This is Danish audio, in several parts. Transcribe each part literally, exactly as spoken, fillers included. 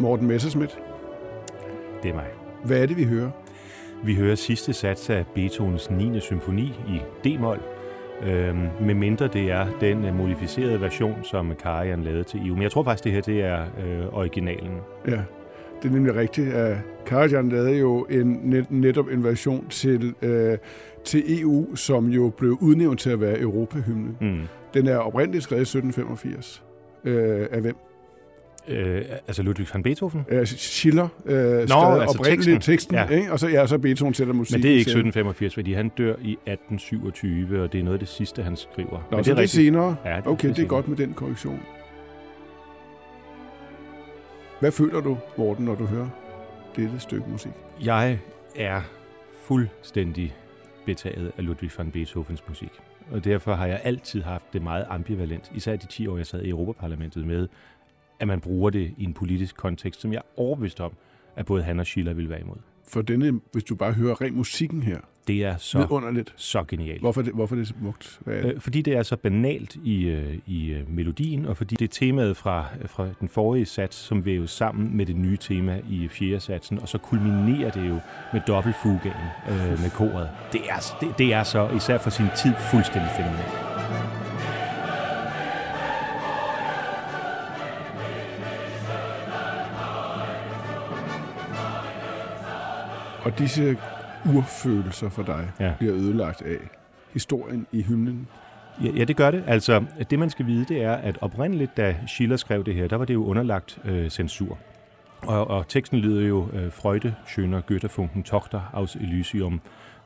Morten Messerschmidt. Det er mig. Hvad er det, vi hører? Vi hører sidste sats af Beethovens niende symfoni i D-mol, øhm, medmindre det er den modificerede version, som Karajan lavede til E U. Men jeg tror faktisk, det her det er øh, originalen. Ja, det er nemlig rigtigt. Karajan lavede jo en, net, netop en version til, øh, til E U, som jo blev udnævnt til at være Europahymne. Mm. Den er oprindeligt skrevet i sytten femogfirs. Øh, af hvem? Øh, altså Ludwig van Beethoven? Ja, Schiller øh, Nå, skrev altså oprindeligt teksten, teksten ja. Ikke? Og så, ja, så Beethoven sætter musik. Men det er ikke sytten femogfirs, fordi han dør i atten syvogtyve, og det er noget af det sidste, han skriver. Nå, men det så er det senere? Ja, det okay, det er senere. Godt med den korrektion. Hvad føler du, Morten, når du hører dette stykke musik? Jeg er fuldstændig betaget af Ludwig van Beethovens musik. Og derfor har jeg altid haft det meget ambivalent, især de ti år, jeg sad i Europaparlamentet med, at man bruger det i en politisk kontekst, som jeg er overbevist om, at både han og Schiller vil være imod. For denne, hvis du bare hører ren musikken her, det er så underligt, så genialt. Hvorfor det, hvorfor det er så smukt? Øh, fordi det er så banalt i, øh, i melodien, og fordi det er temaet fra, fra den forrige sats, som væves sammen med det nye tema i fjerde satsen, og så kulminerer det jo med dobbeltfugaen øh, med koret. Det er, det, det er så, især for sin tid, fuldstændig fænomenalt. Og disse urfølelser for dig ja. bliver ødelagt af historien i hymnen? Ja, ja, det gør det. Altså, det man skal vide, det er, at oprindeligt, da Schiller skrev det her, der var det jo underlagt øh, censur. Og, og teksten lyder jo, øh, Freude, schöner Götterfunken, Tochter aus Elysium,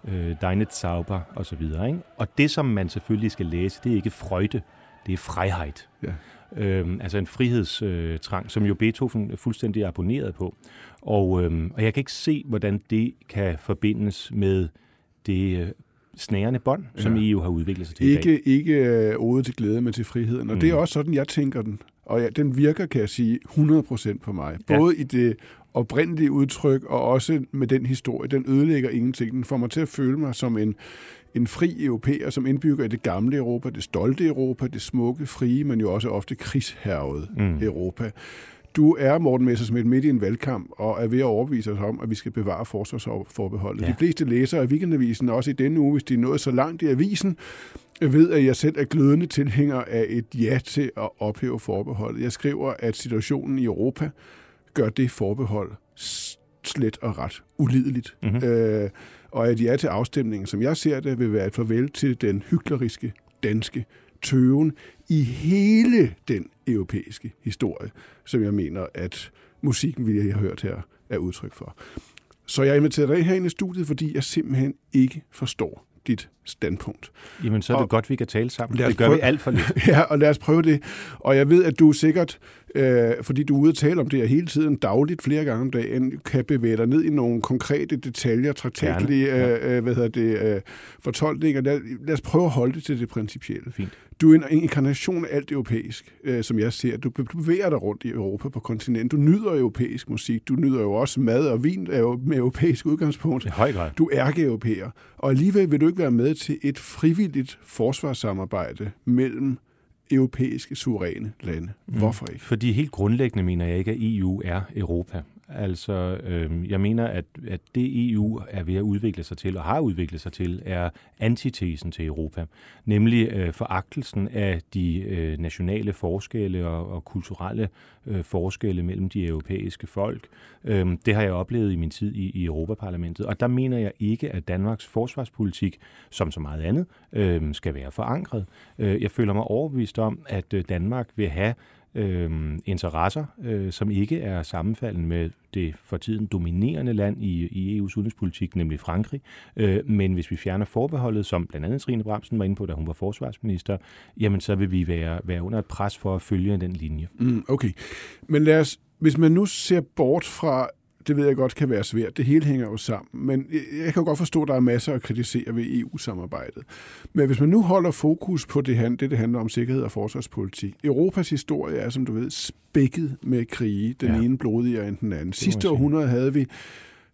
øh, deine Zauber, osv. Ikke? Og det, som man selvfølgelig skal læse, det er ikke Freude, det er Freiheit. Ja. Øhm, altså en frihedstrang, øh, som jo Beethoven fuldstændig abonnerede på. Og, øhm, og jeg kan ikke se, hvordan det kan forbindes med det øh, snærende bånd, som ja. E U har udviklet sig til ikke, i dag. Ikke ode til glæde, men til friheden. Og mm. det er også sådan, jeg tænker den. Og ja, den virker, kan jeg sige, hundrede procent på mig. Både ja. i det oprindelige udtryk, og også med den historie. Den ødelægger ingenting. Den får mig til at føle mig som en, en fri europæer, som indbygger i det gamle Europa, det stolte Europa, det smukke, frie, men jo også ofte krigshærgede mm. Europa. Du er, Morten Messerschmidt, midt i en valgkamp, og er ved at overbevise os om, at vi skal bevare forsvarsforbeholdet. Ja. De fleste læsere af Weekendavisen, også i denne uge, hvis de er nået så langt i avisen, ved, at jeg selv er glødende tilhænger af et ja til at ophæve forbeholdet. Jeg skriver, at situationen i Europa gør det forbehold slet og ret ulideligt. Mm-hmm. Øh, og at ja til afstemningen, som jeg ser det, vil være et farvel til den hykleriske danske tøven i hele den europæiske historie, som jeg mener, at musikken, vi har hørt her, er udtryk for. Så jeg inviterer dig herinde i studiet, fordi jeg simpelthen ikke forstår dit standpunkt. Jamen, så er det og godt, vi kan tale sammen. Det gør prøve, vi alt for lidt. Ja, og lad os prøve det. Og jeg ved, at du sikkert, øh, fordi du er ude at tale om det her hele tiden, dagligt, flere gange om dagen, kan bevæge dig ned i nogle konkrete detaljer, traktatlige ja. øh, hvad hedder det, øh, fortolkninger. Lad, lad os prøve at holde det til det principielle. Fint. Du er en inkarnation af alt europæisk, øh, som jeg ser. Du bevæger dig rundt i Europa på kontinentet. Du nyder europæisk musik. Du nyder jo også mad og vin med europæisk udgangspunkt. Du er ærke-europæer. Og alligevel vil du ikke være med til et frivilligt forsvarssamarbejde mellem europæiske suveræne lande. Hvorfor ikke? Fordi helt grundlæggende mener jeg ikke, at E U er Europa. Altså, øh, jeg mener, at, at det E U er ved at udvikle sig til, og har udviklet sig til, er antitesen til Europa. Nemlig øh, foragtelsen af de øh, nationale forskelle og, og kulturelle øh, forskelle mellem de europæiske folk. Øh, det har jeg oplevet i min tid i, i Europaparlamentet, og der mener jeg ikke, at Danmarks forsvarspolitik, som så meget andet, øh, skal være forankret. Øh, jeg føler mig overbevist om, at Danmark vil have øh, interesser, øh, som ikke er sammenfaldende med det for tiden dominerende land i, i E U's udenrigspolitik, nemlig Frankrig. Øh, men hvis vi fjerner forbeholdet, som blandt andet Trine Bramsen var inde på, da hun var forsvarsminister, jamen så vil vi være, være under et pres for at følge den linje. Mm, okay, men lad os, hvis man nu ser bort fra, det ved jeg godt kan være svært, det hele hænger jo sammen, men jeg kan jo godt forstå, at der er masser at kritisere ved E U-samarbejdet. Men hvis man nu holder fokus på det, det handler om sikkerhed og forsvarspolitik. Europas historie er, som du ved, spækket med krige, den ja. ene blodigere end den anden. Sidste århundrede havde vi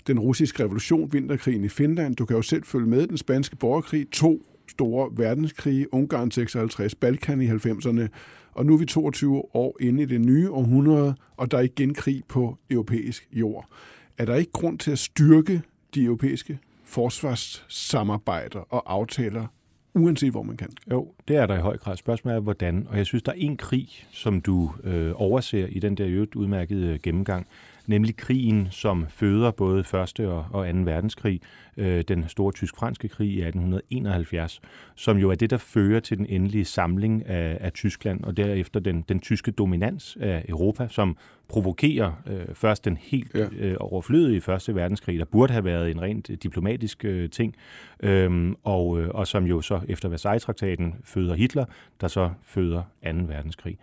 den russiske revolution, vinterkrigen i Finland, du kan jo selv følge med, den spanske borgerkrig, to store verdenskrige, Ungarn seksoghalvtreds, Balkan i halvfemserne, og nu er vi toogtyve år inde i det nye århundrede, og der er igen krig på europæisk jord. Er der ikke grund til at styrke de europæiske forsvarssamarbejder og aftaler, uanset hvor man kan? Jo, det er der i høj grad. Spørgsmålet er, hvordan? Og jeg synes, der er en krig, som du øh, overser i den der øvrigt udmærkede gennemgang, nemlig krigen, som føder både første og, og anden verdenskrig, øh, den store tysk-franske krig i atten enoghalvfjerds, som jo er det, der fører til den endelige samling af, af Tyskland, og derefter den, den tyske dominans af Europa, som provokerer øh, først den helt øh, overflødige første verdenskrig, der burde have været en rent diplomatisk øh, ting, øhm, og, øh, og som jo så efter Versailles-traktaten føder Hitler, der så føder anden verdenskrig.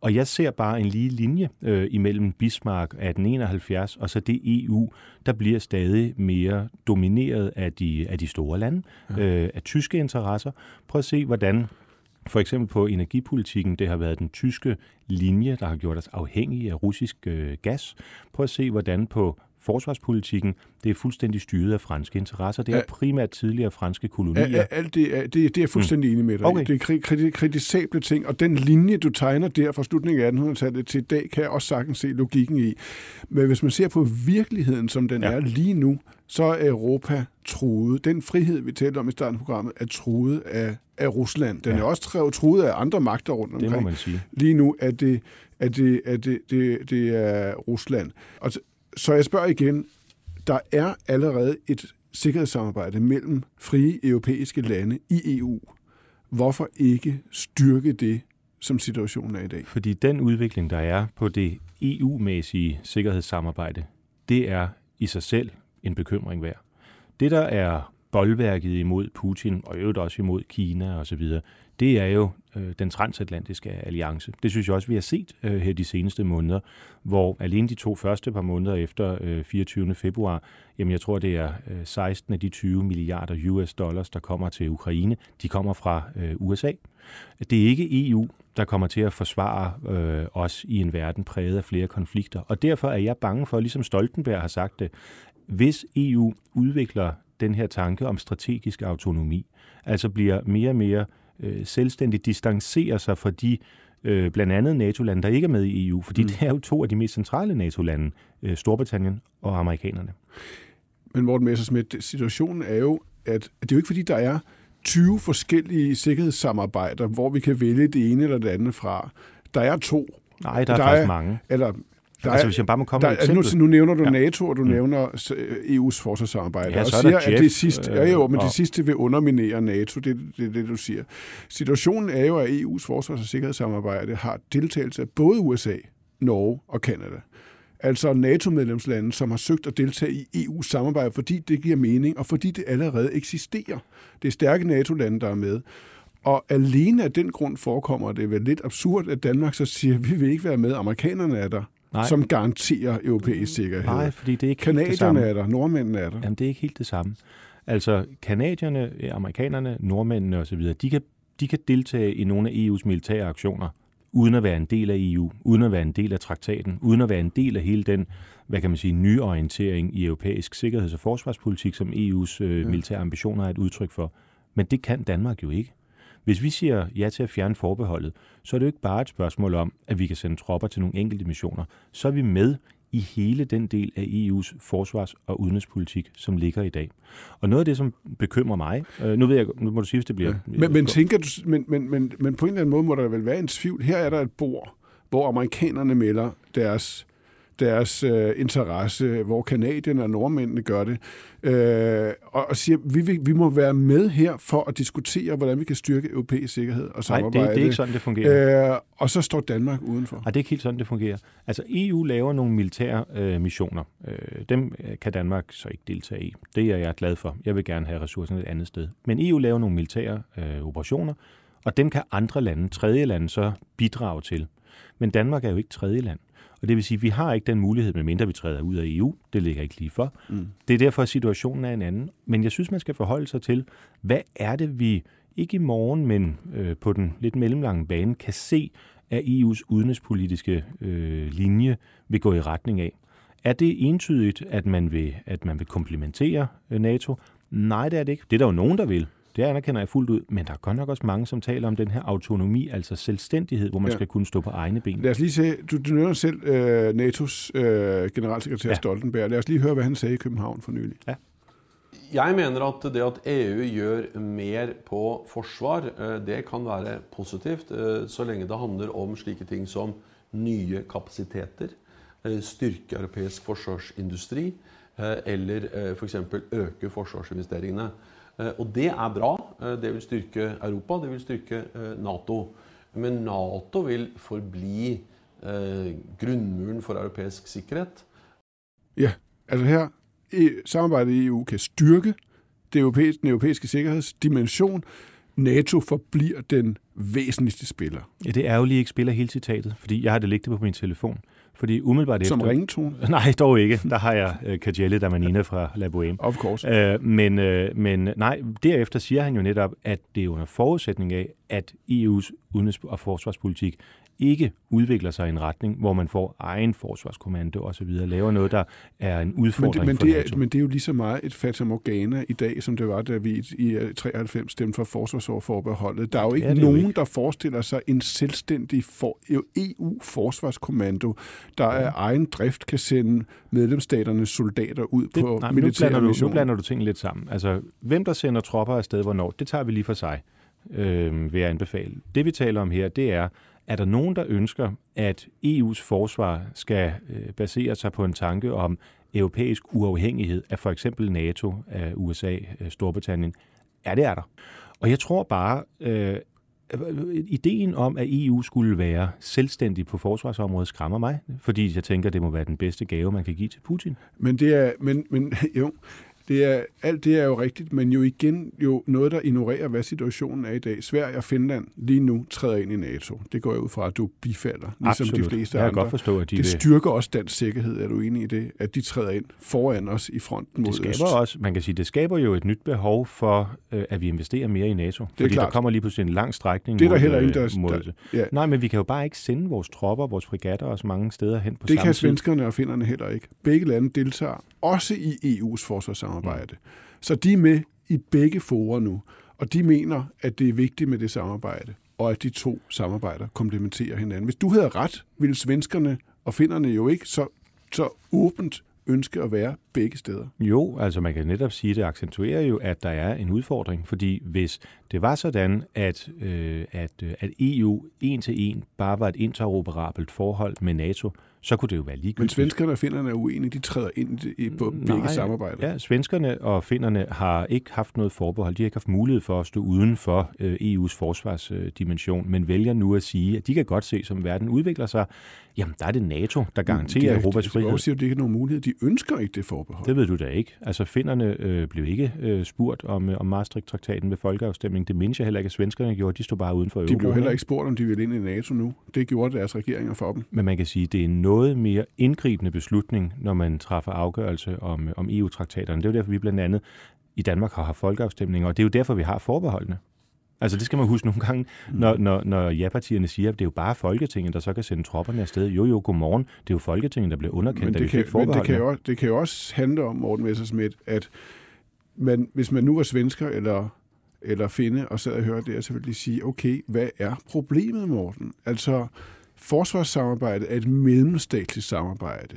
Og jeg ser bare en lige linje øh, imellem Bismarck atten enoghalvfjerds og så det E U, der bliver stadig mere domineret af de, af de store lande, ja. øh, af tyske interesser. Prøv at se, hvordan for eksempel på energipolitikken, det har været den tyske linje, der har gjort os afhængige af russisk øh, gas. Prøv at se, hvordan på forsvarspolitikken, det er fuldstændig styret af franske interesser. Det er primært tidligere franske kolonier. Alt det er, det er fuldstændig mm. enig med dig. Okay. Det er kritisable ting, og den linje, du tegner der fra slutningen af attenhundredetallet til i dag, kan jeg også sagtens se logikken i. Men hvis man ser på virkeligheden, som den ja. er lige nu, så er Europa truet. Den frihed, vi talte om i starten af programmet, er truet af, af Rusland. Den ja. er også truet af andre magter rundt omkring. Det må man sige. Lige nu er det, er det, er det, det, det er Rusland. Og så jeg spørger igen, der er allerede et sikkerhedssamarbejde mellem frie europæiske lande i E U. Hvorfor ikke styrke det, som situationen er i dag? Fordi den udvikling, der er på det E U-mæssige sikkerhedssamarbejde, det er i sig selv en bekymring værd. Det, der er boldværket imod Putin, og øvrigt også imod Kina osv., det er jo øh, den transatlantiske alliance. Det synes jeg også, vi har set øh, her de seneste måneder, hvor alene de to første par måneder efter øh, fireogtyvende februar, jamen jeg tror, det er øh, seksten af de tyve milliarder U S dollars, der kommer til Ukraine, de kommer fra øh, U S A. Det er ikke E U, der kommer til at forsvare øh, os i en verden præget af flere konflikter. Og derfor er jeg bange for, ligesom Stoltenberg har sagt det, hvis E U udvikler den her tanke om strategisk autonomi, altså bliver mere og mere øh, selvstændigt, distancerer sig fra de øh, blandt andet NATO-lande, der ikke er med i E U, fordi mm. det er jo to af de mest centrale NATO-lande, øh, Storbritannien og amerikanerne. Men Morten Messerschmidt, situationen er jo, at det er jo ikke fordi, der er tyve forskellige sikkerhedssamarbejder, hvor vi kan vælge det ene eller det andet fra. Der er to. Nej, der er der faktisk er, mange. Eller Der er, altså, hvis jeg bare må komme der, et eksempel. Altså, nu, nu nævner du ja. NATO, og du mm. nævner E U's forsvarssamarbejde. Ja, og siger, Jeff, at det sidste, øh, ja, jo, men og... det sidste vil underminere NATO, det er det, det, du siger. Situationen er jo, at E U's forsvars- og sikkerhedssamarbejde har deltagelse af både U S A, Norge og Canada. Altså NATO-medlemslande, som har søgt at deltage i E U's samarbejde, fordi det giver mening, og fordi det allerede eksisterer. Det er stærke NATO-lande, der er med. Og alene af den grund forekommer det vel lidt absurd, at Danmark så siger, at vi vil ikke være med, amerikanerne er der. Nej. Som garanterer europæisk sikkerhed. Nej, fordi det er ikke Kanadierne det samme. Er der, nordmændene er der. Jamen, det er ikke helt det samme. Altså, kanadierne, amerikanerne, nordmændene osv., de kan, de kan deltage i nogle af E U's militære aktioner, uden at være en del af E U, uden at være en del af traktaten, uden at være en del af hele den, hvad kan man sige, nye orientering i europæisk sikkerheds- og forsvarspolitik, som E U's øh, militære ambitioner er et udtryk for. Men det kan Danmark jo ikke. Hvis vi siger ja til at fjerne forbeholdet, så er det jo ikke bare et spørgsmål om, at vi kan sende tropper til nogle enkelte missioner. Så er vi med i hele den del af E U's forsvars- og udenrigspolitik, som ligger i dag. Og noget af det, som bekymrer mig, øh, nu ved jeg, nu må du sige, hvis det bliver... Ja. Men, men, tænker du, men, men, men, men på en eller anden måde må der vel være en tvivl. Her er der et bord, hvor amerikanerne melder deres deres øh, interesse, hvor kanadierne og nordmændene gør det, øh, og, og siger, vi, vi, vi må være med her for at diskutere, hvordan vi kan styrke europæisk sikkerhed og samarbejde. Nej, det, det er ikke sådan, det fungerer. Øh, og så står Danmark udenfor. Nej, det er ikke helt sådan, det fungerer. Altså, E U laver nogle militære øh, missioner. Øh, dem kan Danmark så ikke deltage i. Det er jeg glad for. Jeg vil gerne have ressourcerne et andet sted. Men E U laver nogle militære øh, operationer, og dem kan andre lande, tredje lande, så bidrage til. Men Danmark er jo ikke tredje land. Og det vil sige, at vi har ikke den mulighed, medmindre vi træder ud af E U. Det ligger ikke lige for. Mm. Det er derfor, at situationen er en anden. Men jeg synes, man skal forholde sig til, hvad er det, vi ikke i morgen, men øh, på den lidt mellemlange bane, kan se, at E U's udenrigspolitiske øh, linje vil gå i retning af. Er det entydigt, at man vil, at man vil komplementere NATO? Nej, det er det ikke. Det er der jo nogen, der vil. Det anerkender jeg fuldt ud, men der er godt nok også mange, som taler om den her autonomi, altså selvstændighed, hvor man ja. skal kunne stå på egne ben. Lad os lige se, du, du nævner selv øh, N A T O's øh, generalsekretær ja. Stoltenberg. Lad os lige høre, hvad han sagde i København for nylig. Ja. Jeg mener, at det, at E U gør mere på forsvar, det kan være positivt, så længe det handler om slike ting som nye kapaciteter, styrke europæisk forsvarsindustri, eller for eksempel øke forsvarsinvesteringerne. Og det er bra. Det vil styrke Europa, det vil styrke NATO. Men NATO vil forbli grundmuren for europæisk sikkerhed. Ja, altså her, samarbejdet i E U kan styrke det europæiske, den europæiske sikkerhedsdimension. NATO forbliver den væsentligste spiller. Ja, det er jo lige ikke spiller hele citatet, fordi jeg har det liggende på min telefon. Fordi umiddelbart efter... Som ringetone? Nej, dog ikke. Der har jeg uh, Kajelle Damanina fra La Bohème. Of course. Uh, men, uh, men nej, derefter siger han jo netop, at det er under forudsætning af, at E U's udenrigs- og forsvarspolitik ikke udvikler sig i en retning, hvor man får egen forsvarskommando osv., laver noget, der er en udfordring men det, men for NATO. Er, men det er jo lige så meget et fatamorgana i dag, som det var, da vi i treoghalvfems stemte for forsvarsoverforbeholdet. Der er jo ikke ja, er nogen, jo ikke. der forestiller sig en selvstændig for, E U-forsvarskommando, der ja. af egen drift kan sende medlemsstaternes soldater ud det, på nej, militære nu missioner. Nu blander du tingene lidt sammen. Altså, hvem der sender tropper afsted, hvornår, det tager vi lige for sig, øh, vil jeg anbefale. Det vi taler om her, det er, er der nogen, der ønsker, at E U's forsvar skal basere sig på en tanke om europæisk uafhængighed af for eksempel NATO, af U S A, af Storbritannien? Ja, det er der. Og jeg tror bare, øh, ideen om, at E U skulle være selvstændig på forsvarsområdet, skræmmer mig, fordi jeg tænker, det må være den bedste gave, man kan give til Putin. Men det er... Men, men, jo. Det er, alt det er jo rigtigt, men jo igen jo noget, der ignorerer, hvad situationen er i dag. Sverige og Finland lige nu træder ind i NATO. Det går jeg ud fra, at du bifalder, ligesom Absolut. de fleste jeg andre. Godt forstå, at de det styrker vil. også dansk sikkerhed, er du enig i det, at de træder ind foran os i fronten mod det skaber også, man kan sige, det skaber jo et nyt behov for, at vi investerer mere i NATO. Det er fordi klart. Der kommer lige pludselig en lang strækning det er mod, der heller ingen, der, mod det. Ja. Nej, men vi kan jo bare ikke sende vores tropper, vores fregatter og så mange steder hen på det samme tid. Det kan svenskerne og finnerne heller ikke. Begge lande deltager også i E U's forsvarssamarbejde. Så de er med i begge fora nu, og de mener, at det er vigtigt med det samarbejde, og at de to samarbejder komplementerer hinanden. Hvis du havde ret, ville svenskerne og finnerne jo ikke så, så åbent ønske at være begge steder. Jo, altså man kan netop sige, at det accentuerer jo, at der er en udfordring, fordi hvis det var sådan, at, øh, at, at E U en til en bare var et interoperabelt forhold med NATO, så kunne det jo være ligegyldigt. Men svenskerne og finnerne er uenige, de træder ind i på begge Nej, samarbejder. Ja, svenskerne og finnerne har ikke haft noget forbehold. De har ikke haft mulighed for at stå uden for E U's forsvarsdimension, men vælger nu at sige, at de kan godt se, som verden udvikler sig. Jamen, der er det NATO, der garanterer de er, Europas frihed. De siger, at det ikke er nogen mulighed. De ønsker ikke det forbehold. Det ved du da ikke. Altså, finnerne øh, blev ikke øh, spurgt om, øh, om Maastricht-traktaten ved folkeafstemning. Det mindste heller ikke, at svenskerne gjorde. De stod bare uden for Europa. De blev heller ikke spurgt, om de ville ind i NATO nu. Det gjorde deres regeringer for dem. Men man kan sige, det er noget mere indgribende beslutning, når man træffer afgørelse om, om E U-traktaterne. Det er jo derfor, vi blandt andet i Danmark har haft folkeafstemninger, og det er jo derfor, vi har forbeholdene. Altså, det skal man huske nogle gange, når, når, når ja-partierne siger, at det er jo bare Folketinget, der så kan sende tropperne afsted. Jo, jo, godmorgen. Det er jo Folketinget, der bliver underkendt, da vi fik forbeholdene. Men det kan, jo, det kan jo også handle om, Morten Messerschmidt, at man, hvis man nu er svensker eller, eller finde og sad og hørte det, så vil de sige, okay, hvad er problemet, Morten? Altså... Forsvarssamarbejdet er et mellemstatsligt samarbejde.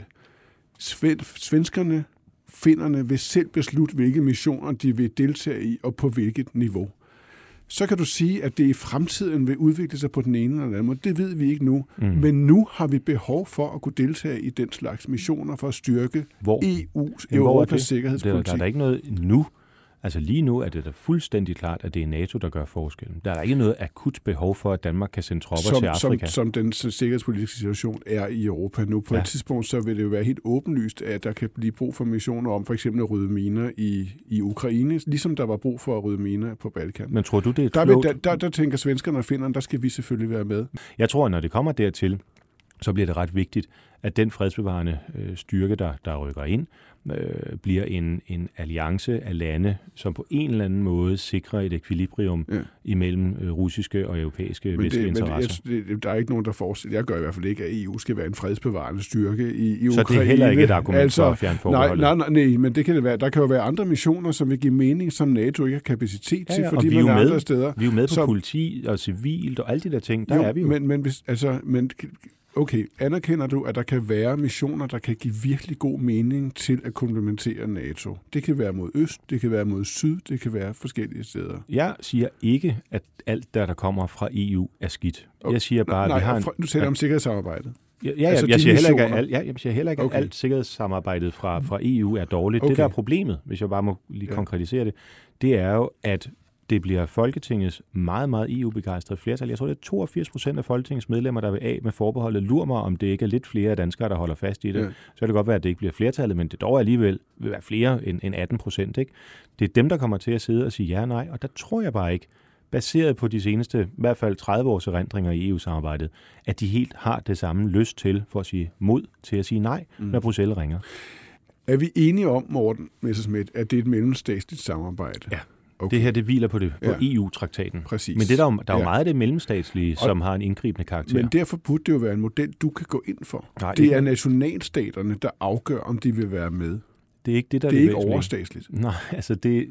Svenskerne, finnerne vil selv beslutte, hvilke missioner de vil deltage i og på hvilket niveau. så kan du sige, at det i fremtiden vil udvikle sig på den ene eller den anden måde. Det ved vi ikke nu. Mm. Men nu har vi behov for at kunne deltage i den slags missioner for at styrke hvor? E U's, Jamen, Europas sikkerhedspolitik. Der er der ikke noget nu. Altså lige nu er det da fuldstændig klart, at det er NATO, der gør forskellen. Der er der ikke noget akut behov for, at Danmark kan sende tropper som, til Afrika. Som, som den sikkerhedspolitiske situation er i Europa nu. På ja. et tidspunkt så vil det jo være helt åbenlyst, at der kan blive brug for missioner om for eksempel at rydde miner i, i Ukraine, ligesom der var brug for at rydde miner på Balkan. Men tror du, det er der, vil, der, der, der tænker svenskerne og finnerne, der skal vi selvfølgelig være med. Jeg tror, at når det kommer dertil, så bliver det ret vigtigt, at den fredsbevarende øh, styrke, der, der rykker ind, øh, bliver en, en alliance af lande, som på en eller anden måde sikrer et ekvilibrium ja. imellem øh, russiske og europæiske vestlige interesser. Men det, det, der er ikke nogen, der forestiller, jeg gør i hvert fald ikke, at E U skal være en fredsbevarende styrke i, i Ukraine. Så det er heller ikke et argument altså, for at fjerne forbeholdet? Nej, nej, nej, men det kan det være. Der kan jo være andre missioner, som vil give mening, som NATO ikke har kapacitet ja, ja, til, fordi man er med, andre steder. Vi er jo med på så, politi og civilt og alle de der ting, der jo, er vi jo. Men, men, altså, men okay, anerkender du, at der kan være missioner, der kan give virkelig god mening til at komplementere NATO? Det kan være mod øst, det kan være mod syd, det kan være forskellige steder. Jeg siger ikke, at alt, der, der kommer fra E U, er skidt. Okay. Jeg siger bare, nej, at vi har en... Du taler om sikkerhedssamarbejdet. Ja, ja, altså jeg, siger heller ikke, al, ja jeg siger heller ikke, at okay. alt sikkerhedssamarbejdet fra, fra E U er dårligt. Okay. Det, der er problemet, hvis jeg bare må lige ja. konkretisere det, det er jo, at det bliver Folketingets meget, meget E U-begejstrede flertal. Jeg tror, det er toogfirs procent af Folketingets medlemmer, der vil af med forbeholdet. Lur mig, om det ikke er lidt flere danskere, der holder fast i det. Ja. Så kan det godt være, at det ikke bliver flertallet, men det dog alligevel vil være flere end atten procent. Ikke? Det er dem, der kommer til at sidde og sige ja og nej, og der tror jeg bare ikke, baseret på de seneste, i hvert fald tredive års erindringer i E U-samarbejdet, at de helt har det samme lyst til, for at sige mod, til at sige nej, mm. når Bruxelles ringer. Er vi enige om, Morten Messerschmidt, at det er et mellemstatsligt samarbejde? Ja. Okay. Det her, det hviler på, det, på ja. E U-traktaten. Præcis. Men det, der er jo, der er jo ja. meget af det mellemstatslige, og, som har en indgribende karakter. Men derfor burde det jo være en model, du kan gå ind for. Nej, det ikke. Er nationalstaterne, der afgør, om de vil være med. Det er ikke det, der det er, er det ikke overstatsligt. Nej, altså det,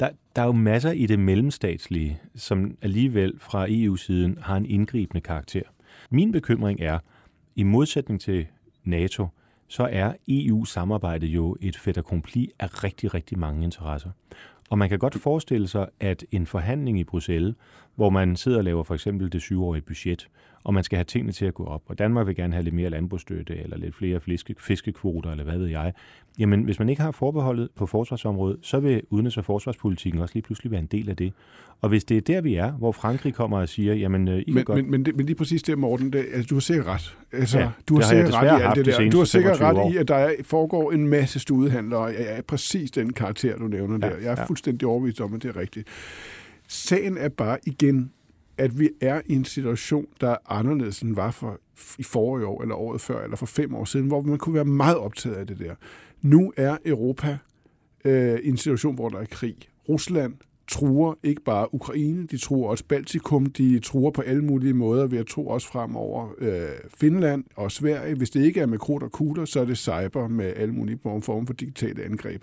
der, der er jo masser i det mellemstatslige, som alligevel fra E U-siden har en indgribende karakter. Min bekymring er, i modsætning til NATO, så er E U-samarbejdet jo et fait accompli af rigtig, rigtig mange interesser. Og man kan godt forestille sig, at en forhandling i Bruxelles, hvor man sidder og laver for eksempel det syvårige budget, og man skal have tingene til at gå op, og Danmark vil gerne have lidt mere landbrugsstøtte, eller lidt flere fiskekvoter, eller hvad ved jeg. Jamen, hvis man ikke har forbeholdet på forsvarsområdet, så vil udenrigs- og forsvarspolitikken også lige pludselig være en del af det. Og hvis det er der, vi er, hvor Frankrig kommer og siger, jamen, I men, godt... Men, men, det, men lige præcis der, Morten, det, altså, du har sikkert ret. Altså, ja, du har sikkert ret i alt det der. De du har sikkert ret i, at der foregår en masse studehandlere af præcis den karakter, du nævner ja, der. Jeg er ja. fuldstændig overbevist om, at det er rigtigt. Sagen er bare igen, at vi er i en situation, der er anderledes end var for i forrige år, eller året før, eller for fem år siden, hvor man kunne være meget optaget af det der. Nu er Europa øh, i en situation, hvor der er krig. Rusland truer ikke bare Ukraine, de truer også Baltikum, de truer på alle mulige måder ved at tro også fremover øh, Finland og Sverige. Hvis det ikke er med krudt og kugler, så er det cyber med alle mulige former for digitale angreb.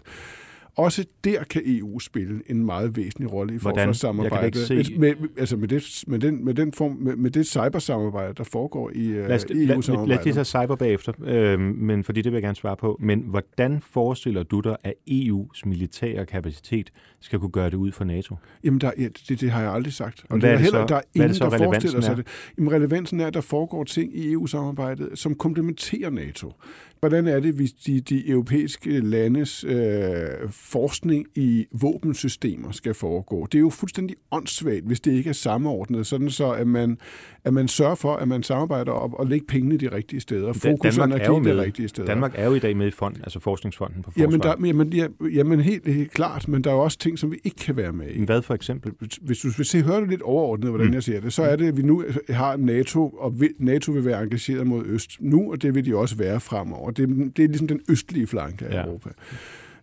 Også der kan E U spille en meget væsentlig rolle i forsvarssamarbejdet. Se... Med, altså med, det, med, den, med, den form, med, med det cybersamarbejde, der foregår i uh, E U-samarbejdet. Lad, lad det så cyber bagefter, øh, men, fordi det vil jeg gerne svare på. Men hvordan forestiller du dig, at E U's militære kapacitet skal kunne gøre det ud for NATO? Jamen, der, ja, det, det har jeg aldrig sagt. Og det er, er heller, der er ingen, er så, der forestiller sig det. Jamen, relevansen er, at der foregår ting i E U-samarbejdet, som komplementerer NATO. Hvordan er det, hvis de, de europæiske landes øh, forskning i våbensystemer skal foregå? Det er jo fuldstændig åndssvagt, hvis det ikke er samordnet, sådan så at man, at man sørger for, at man samarbejder op og lægger pengene de rigtige steder. Fokus og energi de rigtige steder. Danmark er jo i dag med i fonden, altså forskningsfonden på forsvaret. Jamen, der, jamen, jamen helt, helt klart, men der er jo også ting, som vi ikke kan være med i. Hvad for eksempel? Hvis du vil se, hører du lidt overordnet, hvordan mm. jeg siger det, så er det, at vi nu har NATO, og NATO vil være engageret mod øst nu, og det vil de også være fremover. Det, det er ligesom den østlige flanke af ja. Europa.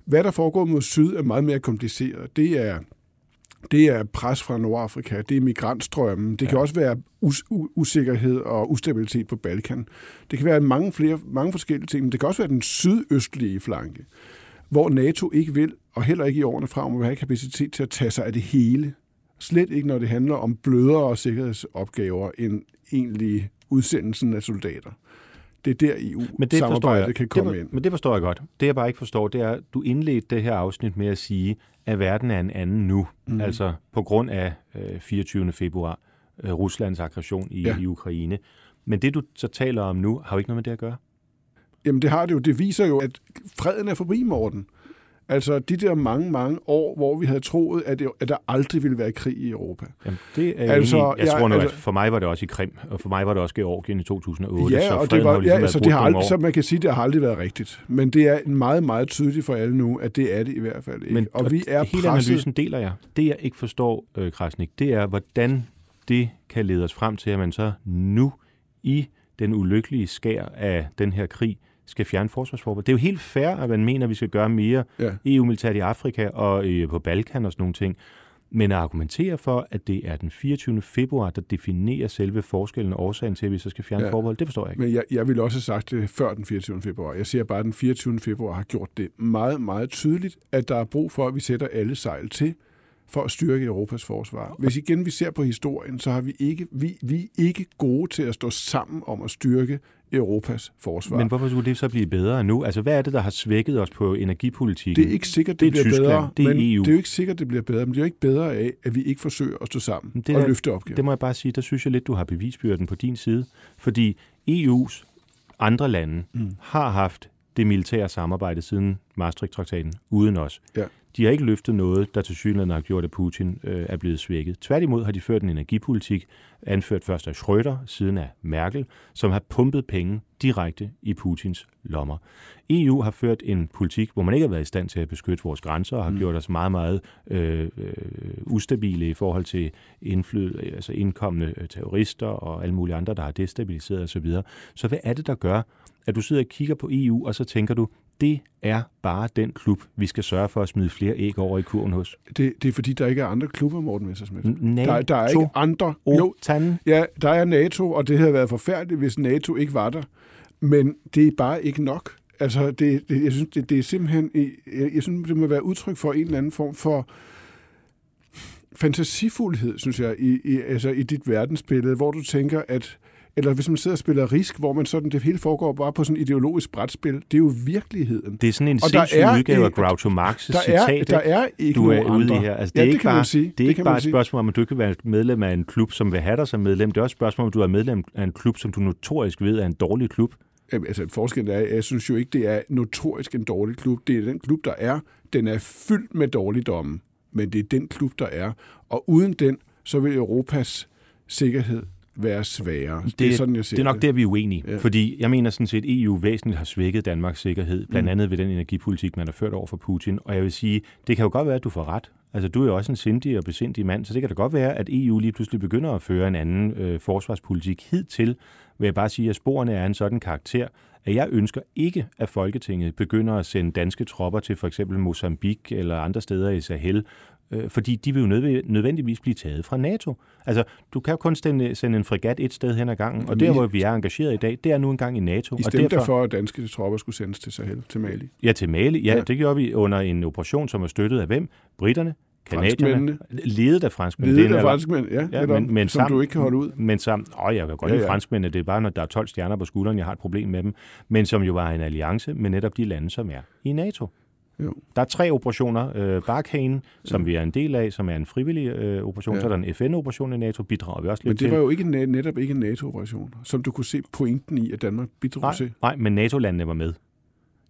Hvad der foregår mod syd er meget mere kompliceret. Det er, det er pres fra Nordafrika, det er migrantstrømmen, det ja. kan også være us, usikkerhed og ustabilitet på Balkan. Det kan være mange, flere, mange forskellige ting, men det kan også være den sydøstlige flanke, hvor NATO ikke vil, og heller ikke i årene frem, vil have kapacitet til at tage sig af det hele. Slet ikke, når det handler om blødere sikkerhedsopgaver end egentlig udsendelsen af soldater. Det er der E U-samarbejdet kan komme det, ind. Men det forstår jeg godt. Det, jeg bare ikke forstår, det er, at du indledte det her afsnit med at sige, at verden er en anden nu. Mm. Altså på grund af øh, fireogtyvende februar, øh, Ruslands aggression i, ja. i Ukraine. Men det, du så taler om nu, har jo ikke noget med det at gøre. Jamen det har det jo. Det viser jo, at freden er forbi, Morten. Altså de der mange, mange år, hvor vi havde troet, at, det, at der aldrig ville være krig i Europa. Jamen, det er altså, jeg, jeg tror nu, altså, for mig var det også i Krim, og for mig var det også Georgien i to tusind og otte. Ja, så og det var, har ligesom ja, så, det har aldrig, så man kan sige, at det har aldrig været rigtigt. Men det er meget, meget tydeligt for alle nu, at det er det i hvert fald ikke. Men, og, og vi er hele presset. Analysen deler jeg. Det, jeg ikke forstår, øh, Krasnik, det er, hvordan det kan lede os frem til, at man så nu i den ulykkelige skær af den her krig skal fjerne forsvarsforbeholdet. Det er jo helt fair, at man mener, at vi skal gøre mere ja. E U-militært i Afrika og på Balkan og sådan nogle ting. Men at argumentere for, at det er den fireogtyvende februar, der definerer selve forskellen og årsagen til, at vi så skal fjerne ja. forbeholdet, det forstår jeg ikke. Men jeg, jeg ville også have sagt det før den fireogtyvende februar. Jeg siger bare, at den fireogtyvende februar har gjort det meget, meget tydeligt, at der er brug for, at vi sætter alle sejl til for at styrke Europas forsvar. Hvis igen vi ser på historien, så har vi ikke, vi, vi er ikke gode til at stå sammen om at styrke Europas forsvar. Men hvorfor skulle det så blive bedre nu? Altså, hvad er det, der har svækket os på energipolitikken? Det er ikke sikkert, det, det bliver Tyskland, bedre. Det er men E U. Det er jo ikke sikkert, det bliver bedre, men det er jo ikke bedre af, at vi ikke forsøger at stå sammen det og er, løfte opgaven. Det må jeg bare sige, der synes jeg lidt, du har bevisbyrden på din side, fordi E U's andre lande mm. har haft det militære samarbejde siden Maastricht-traktaten uden os. Ja. De har ikke løftet noget, der tilsyneladende har gjort, at Putin øh, er blevet svækket. Tværtimod har de ført en energipolitik, anført først af Schröder, siden af Merkel, som har pumpet penge direkte i Putins lommer. E U har ført en politik, hvor man ikke har været i stand til at beskytte vores grænser, og har mm. gjort os meget, meget øh, øh, ustabile i forhold til indflyd, altså indkommende terrorister og alle mulige andre, der har destabiliseret osv. Så hvad er det, der gør, at du sidder og kigger på E U, og så tænker du, det er bare den klub, vi skal sørge for at smide flere æg over i kurven hos. Det, det er fordi, der ikke er andre klubber, Morten Messerschmidt. NATO. Der, der er ikke andre. Jo, ja, der er NATO, og det havde været forfærdeligt, hvis NATO ikke var der. Men det er bare ikke nok. Altså, det, det, jeg synes, det, det er simpelthen... Jeg, jeg synes, det må være udtryk for en eller anden form for fantasifuldhed, synes jeg, i, i, altså, i dit verdensbillede, hvor du tænker, at... Eller hvis man sidder og spiller Risk, hvor man sådan, det hele foregår bare på sådan et ideologisk brætspil. Det er jo virkeligheden. Det er sådan en sindssyg udgave af Groucho Marx's citat, der er ikke du er ude andre. I her. Altså, det er ja, det ikke bare, det er det ikke bare et spørgsmål, om du kan være medlem af en klub, som vil have dig som medlem. Det er også et spørgsmål, om du er medlem af en klub, som du notorisk ved er en dårlig klub. Jamen, altså forskellen er, jeg synes jo ikke, det er notorisk en dårlig klub. Det er den klub, der er. Den er fyldt med dårligdomme, men det er den klub, der er. Og uden den, så vil Europas sikkerhed være sværere. Det, det, er, sådan, jeg ser det er nok det. Der, vi er uenige. Ja. Fordi jeg mener sådan set, at E U væsentligt har svækket Danmarks sikkerhed, blandt mm. andet ved den energipolitik, man har ført over for Putin. Og jeg vil sige, det kan jo godt være, at du får ret. Altså, du er jo også en sindig og besindig mand, så det kan da godt være, at E U lige pludselig begynder at føre en anden øh, forsvarspolitik. Hidtil vil jeg bare sige, at sporene er en sådan karakter, at jeg ønsker ikke, at Folketinget begynder at sende danske tropper til for eksempel Mozambique eller andre steder i Sahel, fordi de vil jo nødvendigvis blive taget fra NATO. Altså, du kan jo kun sende, sende en fregat et sted hen ad gangen, og der, hvor vi er engageret i dag, det er nu engang i NATO. I stemte og derfor, derfor, at danske tropper skulle sendes til Sahel, til Mali. Ja, til Mali. Ja, ja, det gjorde vi under en operation, som var støttet af hvem? Britterne, kanadierne, ledet af franskmændene. Ledet af franskmændene, ja, ja men, men som sam, du ikke kan holde ud. Men sammen, åh, jeg kan godt ja, lide ja. franskmændene, det er bare, når der er tolv stjerner på skulderen, jeg har et problem med dem, men som jo var en alliance med netop de lande, som er i NATO. Jo. Der er tre operationer. Øh, Balkan, som ja. vi er en del af, som er en frivillig øh, operation. Ja. Så er der en F N-operation i NATO, bidrager vi også lidt til. Men det var jo ikke, netop ikke en NATO-operation, som du kunne se pointen i, at Danmark bidrog nej, til. Nej, men NATO-landene var med.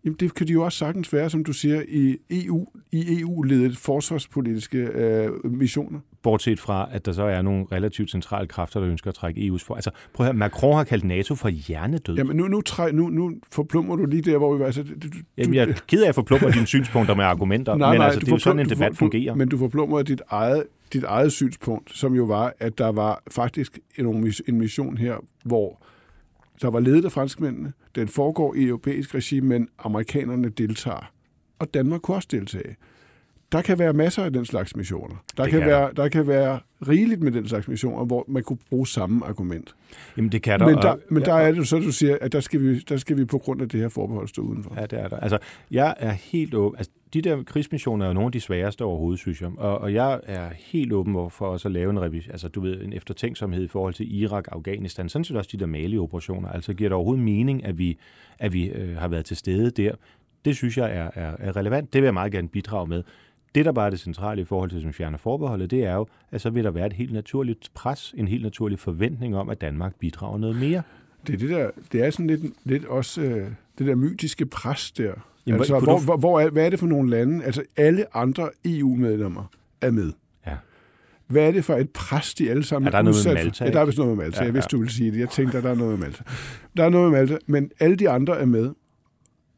Jamen det kan de jo også sagtens være, som du siger, i E U, i E U-ledet forsvarspolitiske øh, missioner. Bortset fra, at der så er nogle relativt centrale kræfter, der ønsker at trække E U's for. Altså, prøv at høre, Macron har kaldt NATO for hjernedød. Jamen, nu, nu, træ, nu, nu forplummer du lige der, hvor vi var. Altså, du, Jamen, jeg er ked af at forplumre dine synspunkter med argumenter, nej, men nej, altså, det er jo sådan, en debat fungerer. Men du forplumrer dit eget, dit eget synspunkt, som jo var, at der var faktisk en, en mission her, hvor der var ledet af franskmændene. Den foregår i europæisk regi, men amerikanerne deltager. Og Danmark kunne også deltage. Der kan være masser af den slags missioner. Der kan, kan være, der kan være rigeligt med den slags missioner, hvor man kunne bruge samme argument. Jamen det kan der. Men der, og, men der ja, er det så, du siger, at der skal, vi, der skal vi på grund af det her forbehold stå udenfor. Ja, det er der. Altså, jeg er helt åben. Altså, de der krigsmissioner er jo nogle af de sværeste overhovedet, synes jeg. Og, og jeg er helt åben for også at lave en, altså, du ved, en eftertænksomhed i forhold til Irak, Afghanistan, sådan set også de der Mali-operationer. Altså giver det overhovedet mening, at vi, at vi øh, har været til stede der? Det synes jeg er, er, er relevant. Det vil jeg meget gerne bidrage med. Det, der bare er det centrale i forhold til, som fjerner forbeholdet, det er jo, at så vil der være et helt naturligt pres, en helt naturlig forventning om, at Danmark bidrager noget mere. Det er, det der, det er sådan lidt, lidt også øh, det der mytiske pres der. Jamen, altså, hvor, du... hvor, hvor er, hvad er det for nogle lande? Altså, alle andre E U-medlemmer er med. Ja. Hvad er det for et pres, de alle sammen er der udsat? Noget Malta, ja, der er vist noget med Malta. Ja, ja. Jeg vidste, du ville sige det. Jeg tænkte, at der er noget med Malta. Der er noget med Malta, men alle de andre er med.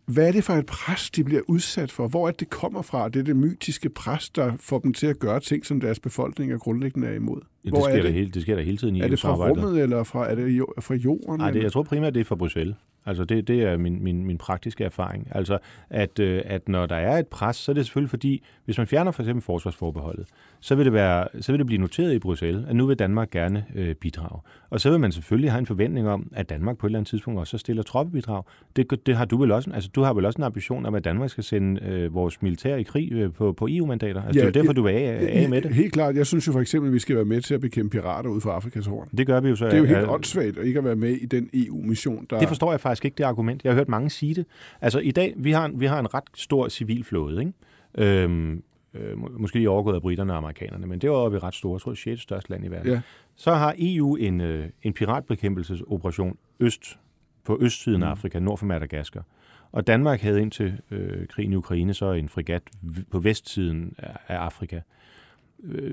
Hvad er det for et pres, de bliver udsat for? Hvor er det, det kommer fra? Det er det mytiske pres, der får dem til at gøre ting, som deres befolkning og grundlæggende er imod. Hvor ja, det, sker er det? Hele, det sker der hele tiden i E U-samarbejdet. Er det fra rummet, eller fra, er det jo, fra jorden? Nej, det, jeg tror primært, det er fra Bruxelles. Altså, det, det er min, min, min praktiske erfaring. Altså, at, at når der er et pres, så er det selvfølgelig fordi, hvis man fjerner for eksempel forsvarsforbeholdet, så vil det være, så vil det blive noteret i Bruxelles, at nu vil Danmark gerne øh, bidrage. Og så vil man selvfølgelig have en forventning om, at Danmark på et eller andet tidspunkt også stiller troppebidrag. Det, det har du vel også, altså du har vel også en ambition om, at Danmark skal sende øh, vores militær i krig øh, på, på E U-mandater. Altså, ja, det er derfor, du er af, af med det. Helt klart. Jeg synes jo for eksempel, at vi skal være med til at bekæmpe pirater ud for Afrikas horn. Det gør vi jo så. Det er jo helt åndssvagt at ikke at være med i den E U-mission, der... Det forstår jeg faktisk ikke, det argument. Jeg har hørt mange sige det. Altså i dag, vi har en, vi har en ret stor civil flåde, ikke? Øhm, Øh, måske lige overgået af briterne og amerikanerne, men det var oppe i ret store, jeg tror, sjette største land i verden. Ja. Så har E U en, øh, en piratbekæmpelsesoperation øst, på østsiden mm. af Afrika, nord for Madagaskar. Og Danmark havde indtil øh, krigen i Ukraine så en fregat på vestsiden af Afrika.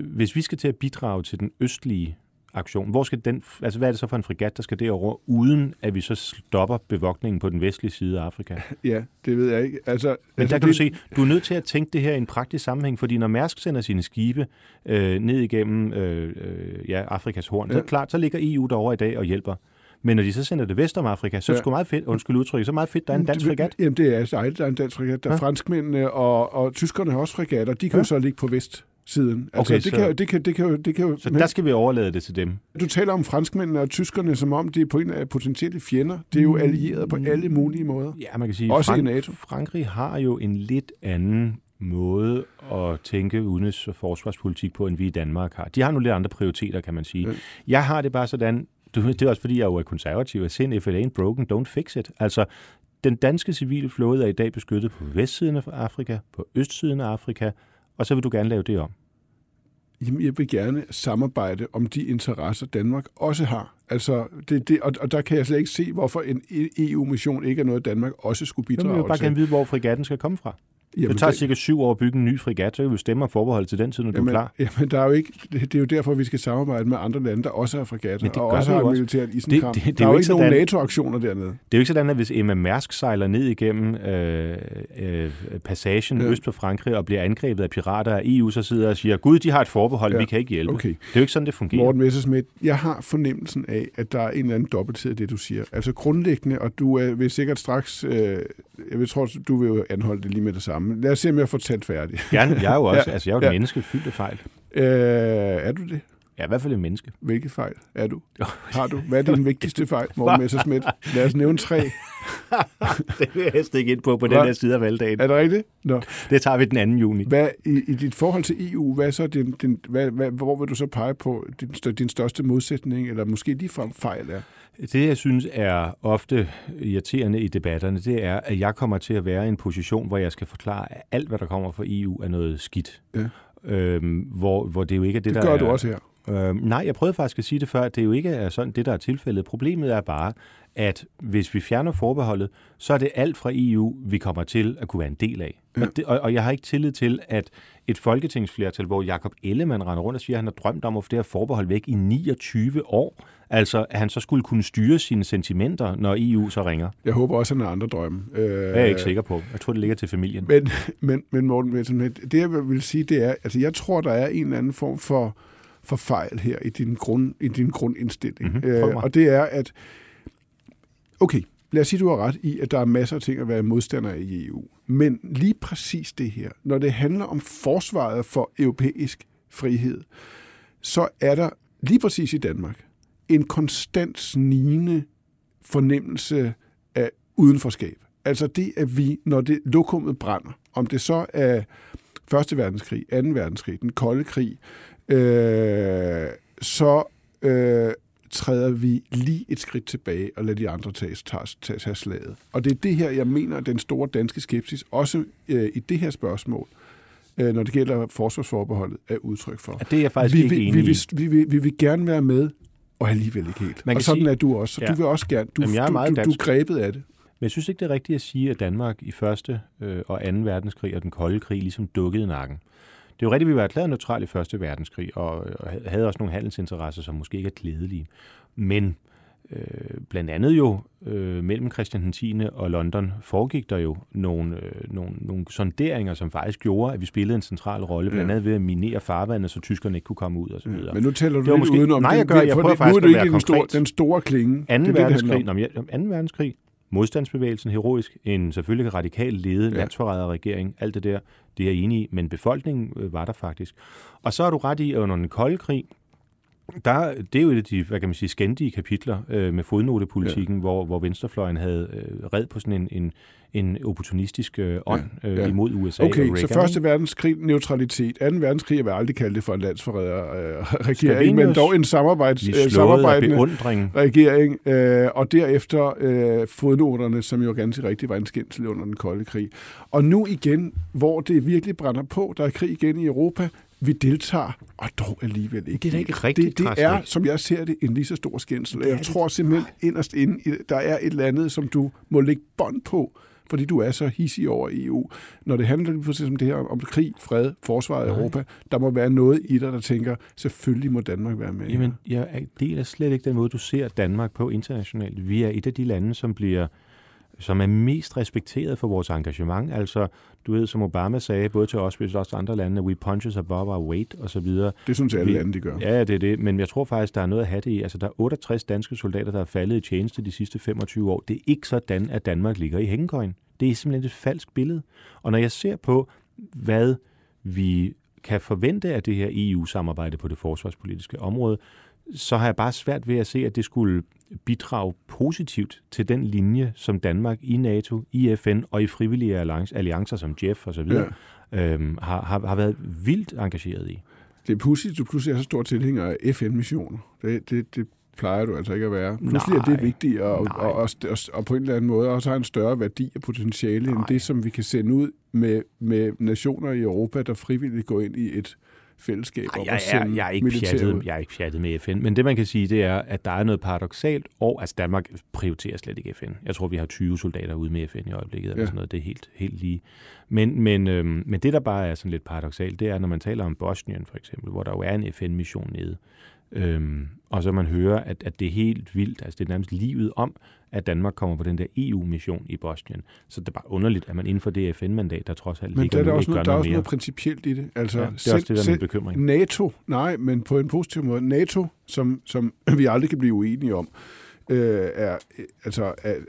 Hvis vi skal til at bidrage til den østlige aktion, hvor skal den, altså hvad er det så for en fregat, der skal derover, uden at vi så stopper bevogtningen på den vestlige side af Afrika? Ja, det ved jeg ikke. Altså, Men altså, der kan det... du se, du er nødt til at tænke det her i en praktisk sammenhæng, fordi når Mærsk sender sine skibe øh, ned igennem øh, øh, ja, Afrikas horn, ja. så klart, så ligger E U derovre i dag og hjælper. Men når de så sender det vest om Afrika, så er det ja. sgu meget fedt, undskyld udtryk, så meget fedt, der er en dansk fregat. Jamen det er sejlet, der er en dansk fregat. Der er ja. franskmændene og, og tyskerne har også fregatter, de kan ja. jo så ligge på vest. Siden. Altså, okay, det, kan, det, kan, det, kan, det kan jo... Så der skal vi overlade det til dem. Du taler om franskmændene og tyskerne, som om de er på en af potentielle fjender. Det er jo allieret på alle mulige måder. Ja, man kan sige, også Frank- i NATO. Frankrig har jo en lidt anden måde at tænke udenrigs- og forsvarspolitik på, end vi i Danmark har. De har nogle lidt andre prioriteter, kan man sige. Ja. Jeg har det bare sådan... Det er også, fordi jeg jo er konservativ. Jeg siger, if it ain't broken, don't fix it. Altså... Den danske civile flåde er i dag beskyttet på vestsiden af Afrika, på østsiden af Afrika, og så vil du gerne lave det om. Jamen, jeg vil gerne samarbejde om de interesser, Danmark også har. Altså, det, det, og, og der kan jeg slet ikke se, hvorfor en E U-mission ikke er noget, Danmark også skulle bidrage til. Jeg vil bare gerne vide, hvor fregatten skal komme fra. Jamen, det tager cirka syv år at bygge en ny fregat, så kan vi stemme og forbeholde til den tid, når jamen, du er klar. Jamen, der er jo ikke, det, det er jo derfor, vi skal samarbejde med andre lande, der også har fregatter og også har militært isenkram. Det, det, det, der er jo ikke sådan, nogen NATO-aktioner dernede. Det er jo ikke sådan, at hvis Emma Mærsk sejler ned igennem øh, øh, passagen ja. øst for Frankrig og bliver angrebet af pirater af E U, så sidder og siger, gud, de har et forbehold, ja. vi kan ikke hjælpe. Okay. Det er jo ikke sådan, det fungerer. Morten Messerschmidt, jeg har fornemmelsen af, at der er en eller anden dobbelthed af det, du siger. Altså grundlæggende, og du øh, vil sikkert straks, øh, jeg tror, du vil jo anholde det lige med det samme. Lad os se, om jeg får talt færdigt. Gerne. Jeg er jo også. ja, altså, jeg er jo et ja. menneske fyldt af fejl. Øh, er du det? Ja, i hvert fald et menneske. Hvilke fejl er du? Har du? Hvad er din vigtigste fejl, Morten Messerschmidt? Lad os nævne tre. det vil jeg helst ikke ind på, på den her side af valgdagen. Er det rigtigt? Nå. Det tager vi den anden juni. Hvad, i, I dit forhold til E U, hvad så din, din, hvad, hvad, hvor vil du så pege på din, din største modsætning, eller måske ligefrem fejl er? Det, jeg synes er ofte irriterende i debatterne, det er, at jeg kommer til at være i en position, hvor jeg skal forklare, at alt, hvad der kommer fra E U, er noget skidt. Ja. Øhm, hvor, hvor det jo ikke er det, det der er... Det gør du også her. Øhm, nej, jeg prøvede faktisk at sige det før, at det jo ikke er sådan det, der er tilfældet. Problemet er bare, at hvis vi fjerner forbeholdet, så er det alt fra E U, vi kommer til at kunne være en del af. Ja. Og, det, og, og jeg har ikke tillid til, at et folketingsflertal, hvor Jakob Ellemann render rundt og siger, at han har drømt om at få det her forbehold væk i niogtyve år, altså at han så skulle kunne styre sine sentimenter, når E U så ringer. Jeg håber også, at han har andre drømme. Øh, jeg er ikke sikker på. Jeg tror, det ligger til familien. Men, men, men Morten, det jeg vil sige, det er, altså jeg tror, der er en eller anden form for, for fejl her i din, grund, i din grundindstilling. Mm-hmm. Øh, og det er, at okay, lad os sige, du har ret i, at der er masser af ting at være modstandere i E U. Men lige præcis det her, når det handler om forsvaret for europæisk frihed, så er der lige præcis i Danmark en konstant snigende fornemmelse af udenforskab. Altså det, at vi, når det lokummet brænder, om det så er første verdenskrig, anden verdenskrig, den kolde krig, øh, så øh, træder vi lige et skridt tilbage og lader de andre tage, tage, tage slaget. Og det er det her, jeg mener, den store danske skepsis, også øh, i det her spørgsmål, øh, når det gælder forsvarsforbeholdet, er udtryk for. Det er jeg faktisk vi, ikke enig vi, vi, vi, vi, vi vil gerne være med, og alligevel ikke helt. Og sådan sige, er du også, så ja. Du vil også gerne. Du, Jamen, du, du, du grebet af det. Men jeg synes ikke, det er rigtigt at sige, at Danmark i første og anden verdenskrig og den kolde krig ligesom dukkede nakken. Det er jo rigtigt, at vi var erklæret neutrale i første verdenskrig, og havde også nogle handelsinteresser, som måske ikke er glædelige. Men øh, blandt andet jo øh, mellem Christian den tiende og London foregik der jo nogle, øh, nogle, nogle sonderinger, som faktisk gjorde, at vi spillede en central rolle, blandt andet ved at minere farvandet, så tyskerne ikke kunne komme ud og så videre. Ja, men nu taler du lidt udenom. Nej, jeg gør, jeg prøver faktisk at være konkret. Nu er det ikke den store klinge. Anden verdenskrig. Nå, anden verdenskrig. Modstandsbevægelsen, heroisk, en selvfølgelig radikal ledet, ja. Landsforræderregering, alt det der, det er jeg enig i, men befolkningen var der faktisk. Og så har du ret i, at under den kolde krig, der, det er jo et af de, hvad kan man sige, skændige kapitler øh, med fodnotepolitikken, ja. hvor, hvor venstrefløjen havde øh, red på sådan en, en, en opportunistisk øh, ånd øh, ja. Ja. Imod U S A okay, og Reagan. Okay, så første verdenskrig, neutralitet. Anden verdenskrig, jeg vil aldrig kalde det for en landsforræderregering, øh, men dog en samarbejds, øh, samarbejdende regering. Øh, og derefter øh, fodnoterne, som jo ganske rigtigt var en skændsel under den kolde krig. Og nu igen, hvor det virkelig brænder på, der er krig igen i Europa, vi deltager, og dog alligevel ikke. Det er da ikke rigtigt. Det, det er, som jeg ser det, en lige så stor skændsel. Jeg tror simpelthen inderst inde, der er et eller andet, som du må lægge bånd på, fordi du er så hissig over E U. Når det handler lige præcis om det her, om krig, fred, forsvaret af Europa, der må være noget i dig, der tænker, selvfølgelig må Danmark være med. Jamen, jeg deler slet ikke den måde, du ser Danmark på internationalt. Vi er et af de lande, som bliver... som er mest respekteret for vores engagement. Altså, du ved, som Obama sagde, både til os, men også til andre lande, we punches above our weight, og så videre. Det synes alle lande, de gør. Ja, det er det. Men jeg tror faktisk, der er noget at have det i. Altså, der er otteogtres danske soldater, der er faldet i tjeneste de sidste femogtyve år. Det er ikke sådan, at Danmark ligger i hængekøjen. Det er simpelthen et falsk billede. Og når jeg ser på, hvad vi kan forvente af det her E U-samarbejde på det forsvarspolitiske område, så har jeg bare svært ved at se, at det skulle bidrage positivt til den linje, som Danmark i NATO, i F N og i frivillige alliancer som J E F og så videre, ja. øhm, har, har, har været vildt engageret i. Det er pudsigt, du pludselig er så stor tilhænger af F N-missioner. Det, det, det plejer du altså ikke at være. Pludselig nej, er det vigtigt, og, og, og, og på en eller anden måde også har en større værdi og potentiale nej. End det, som vi kan sende ud med, med nationer i Europa, der frivilligt går ind i et fællesskab. Ej, jeg, er, jeg, er ikke pjattet, jeg er ikke pjattet med F N, men det man kan sige, det er, at der er noget paradoksalt, og altså Danmark prioriterer slet ikke F N. Jeg tror, vi har tyve soldater ude med F N i øjeblikket, eller ja. Sådan noget, det er helt, helt lige. Men, men, øhm, men det, der bare er sådan lidt paradoksalt, det er, når man taler om Bosnien for eksempel, hvor der jo er en F N-mission nede, øhm, og så man hører, at, at det er helt vildt, altså det er nærmest livet om, at Danmark kommer på den der E U-mission i Bosnien. Så det er bare underligt, at man inden for det F N-mandat, der trods alt ligger, der er også noget, der er også noget principielt i det. Altså, ja, det er selv, også det, der er min bekymring. NATO, nej, men på en positiv måde. NATO, som, som vi aldrig kan blive uenige om, øh, er, altså, er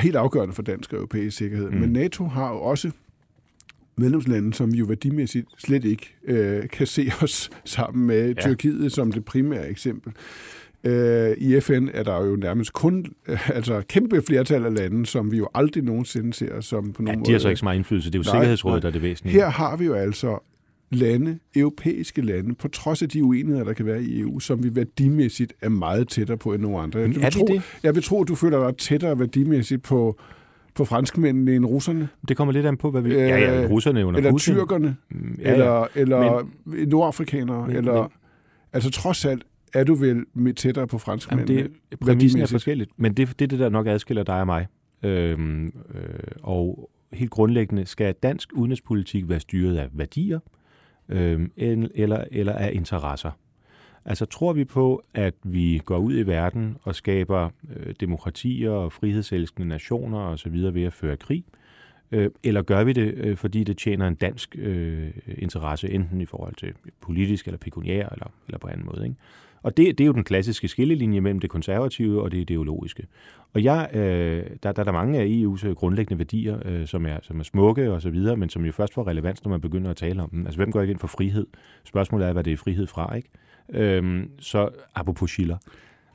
helt afgørende for dansk og europæisk sikkerhed. Mm. Men NATO har jo også medlemslande, som jo værdimæssigt slet ikke øh, kan se os sammen med ja. Tyrkiet som det primære eksempel. I F N er der jo nærmest kun altså kæmpe flertal af lande, som vi jo aldrig nogensinde ser som på nogen ja, måde. De har så ikke så meget indflydelse. Det er jo nej, Sikkerhedsrådet, der er det væsentlige. Her har vi jo altså lande, europæiske lande, på trods af de uenigheder, der kan være i E U, som vi værdimæssigt er meget tættere på end nogen andre. Jeg vil, tro, jeg vil tro, at du føler dig tættere værdimæssigt på på franskmændene end russerne. Det kommer lidt an på, hvad vi... Ja, ja, russerne under eller Putin. Tyrkerne, ja, ja. Eller, eller men, nordafrikanere, men, eller... Men, altså trods alt, er du vel med tættere på franskmændene? Præmissen er forskelligt, men det er det, der nok adskiller dig og mig. Øhm, øh, og helt grundlæggende, skal dansk udenrigspolitik være styret af værdier øh, eller, eller af interesser? Altså tror vi på, at vi går ud i verden og skaber øh, demokratier og frihedselskende nationer osv. ved at føre krig? Eller gør vi det, fordi det tjener en dansk øh, interesse, enten i forhold til politisk eller pekuniær, eller, eller på anden måde. Ikke? Og det, det er jo den klassiske skillelinje mellem det konservative og det ideologiske. Og jeg, øh, der, der er der mange af E U's grundlæggende værdier, øh, som, er, som er smukke og så videre, men som jo først får relevans, når man begynder at tale om dem. Altså, hvem går ikke ind for frihed? Spørgsmålet er, hvad det er frihed fra, ikke? Øh, så apropos Schiller.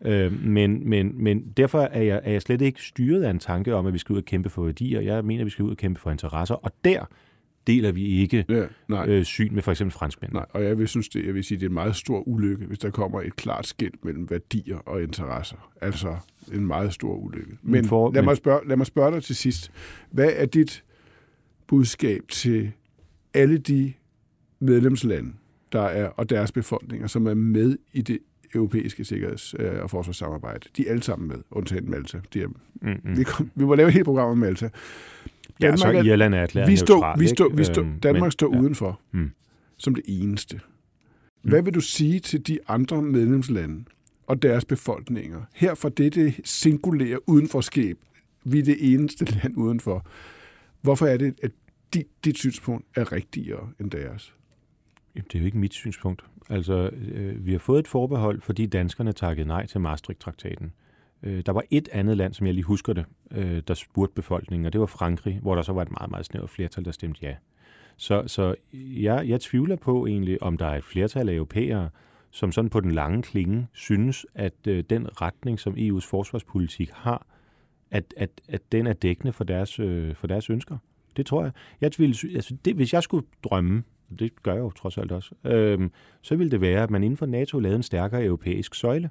Øh, men, men, men derfor er jeg, er jeg slet ikke styret af en tanke om, at vi skal ud og kæmpe for værdier. Jeg mener, at vi skal ud og kæmpe for interesser, og der deler vi ikke ja, øh, syn med for eksempel franskmænd. Nej, og jeg vil, synes det, jeg vil sige, det er en meget stor ulykke, hvis der kommer et klart skel mellem værdier og interesser. Altså en meget stor ulykke. Men for, lad, men... mig spørge, lad mig spørge dig til sidst. Hvad er dit budskab til alle de medlemslande, der er, og deres befolkninger, som er med i det europæiske sikkerheds- og forsvarssamarbejde? De er alle sammen med, undtagen Malta. De er... mm-hmm. vi, kom... vi må lave et helt program om Malta. Danmark, ja, så Irland er erklæret neutralt. Danmark står ja. udenfor mm. som det eneste. Hvad vil du sige til de andre medlemslande og deres befolkninger? Her fra dette singulære udenforskab, vi er det eneste land udenfor. Hvorfor er det, at dit, dit synspunkt er rigtigere end deres? Jamen, det er jo ikke mit synspunkt. Altså, øh, vi har fået et forbehold, fordi danskerne takkede nej til Maastricht-traktaten. Der var et andet land, som jeg lige husker det, der spurgte befolkningen, og det var Frankrig, hvor der så var et meget, meget snævert flertal, der stemte ja. Så, så jeg, jeg tvivler på egentlig, om der er et flertal af europæere, som sådan på den lange klinge synes, at den retning, som E U's forsvarspolitik har, at, at, at den er dækkende for deres, for deres ønsker. Det tror jeg. Jeg tvivler, altså det, hvis jeg skulle drømme, det gør jeg jo trods alt også, øh, så ville det være, at man inden for NATO lavede en stærkere europæisk søjle.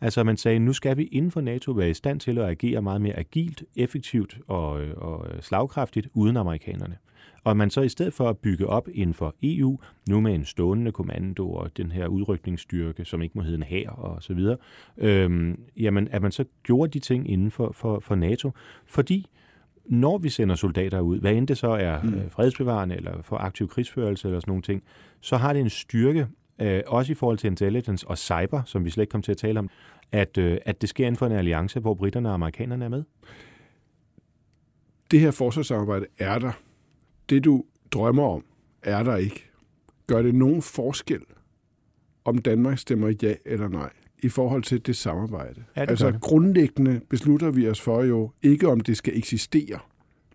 Altså, man sagde, nu skal vi inden for NATO være i stand til at agere meget mere agilt, effektivt og, og slagkraftigt uden amerikanerne. Og man så i stedet for at bygge op inden for E U, nu med en stående kommando og den her udrykningsstyrke, som ikke må hedde en hær og så videre, øhm, jamen, at man så gjorde de ting inden for, for, for NATO, fordi når vi sender soldater ud, hvad end det så er mm. fredsbevarende eller for aktiv krigsførelse eller sådan nogle ting, så har det en styrke, Øh, også i forhold til intelligence og cyber, som vi slet ikke kom til at tale om, at, øh, at det sker inden for en alliance, hvor briterne og amerikanerne er med. Det her forsvarssamarbejde er der. Det, du drømmer om, er der ikke. Gør det nogen forskel, om Danmark stemmer ja eller nej, i forhold til det samarbejde? Ja, det altså grundlæggende beslutter vi os for jo ikke, om det skal eksistere,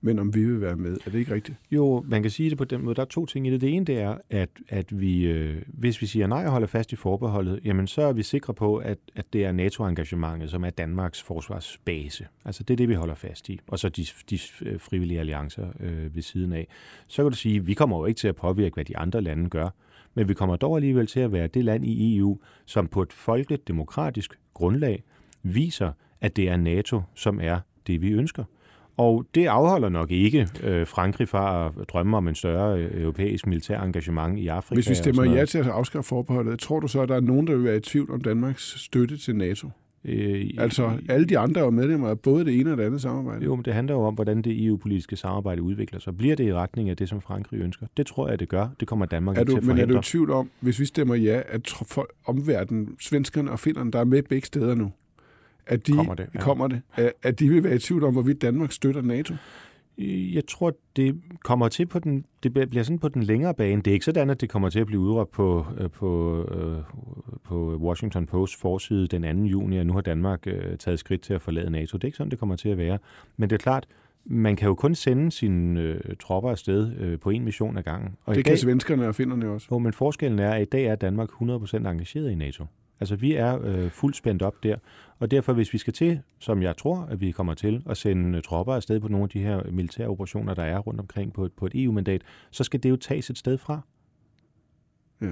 men om vi vil være med. Er det ikke rigtigt? Jo, man kan sige det på den måde. Der er to ting i det. Det ene det er, at, at vi, øh, hvis vi siger nej og holder fast i forbeholdet, jamen så er vi sikre på, at, at det er NATO-engagementet, som er Danmarks forsvarsbase. Altså det er det, vi holder fast i. Og så de, de frivillige alliancer øh, ved siden af. Så kan du sige, at vi kommer jo ikke til at påvirke, hvad de andre lande gør, men vi kommer dog alligevel til at være det land i E U, som på et folkeligt demokratisk grundlag viser, at det er NATO, som er det, vi ønsker. Og det afholder nok ikke øh, Frankrig fra at drømme om en større øh, europæisk militær engagement i Afrika. Hvis vi stemmer ja til at afskaffe forbeholdet, tror du så, at der er nogen, der vil være i tvivl om Danmarks støtte til NATO? Øh, altså alle de andre er medlemmer af både det ene og det andet samarbejde. Jo, men det handler jo om, hvordan det E U-politiske samarbejde udvikler sig. Bliver det i retning af det, som Frankrig ønsker? Det tror jeg, det gør. Det kommer Danmark til at forhindre. Men er du i tvivl om, hvis vi stemmer ja, at omverdenen, svenskerne og finnerne, der er med begge steder nu, at de, kommer det, ja. kommer det, at de vil være i tvivl om, hvorvidt Danmark støtter NATO? Jeg tror, det kommer til på den, det bliver sådan på den længere bane. Det er ikke sådan, at det kommer til at blive udråbt på, på, på Washington Post forside den anden juni, og nu har Danmark taget skridt til at forlade NATO. Det er ikke sådan, det kommer til at være. Men det er klart, man kan jo kun sende sine øh, tropper afsted øh, på en mission ad gangen. Og det kan dag, svenskerne og finnerne også. Jo, men forskellen er, at i dag er Danmark hundrede procent engageret i NATO. Altså, vi er øh, fuldt spændt op der, og derfor, hvis vi skal til, som jeg tror, at vi kommer til, at sende tropper afsted på nogle af de her militære operationer, der er rundt omkring på et, på et E U-mandat, så skal det jo tages et sted fra. Ja.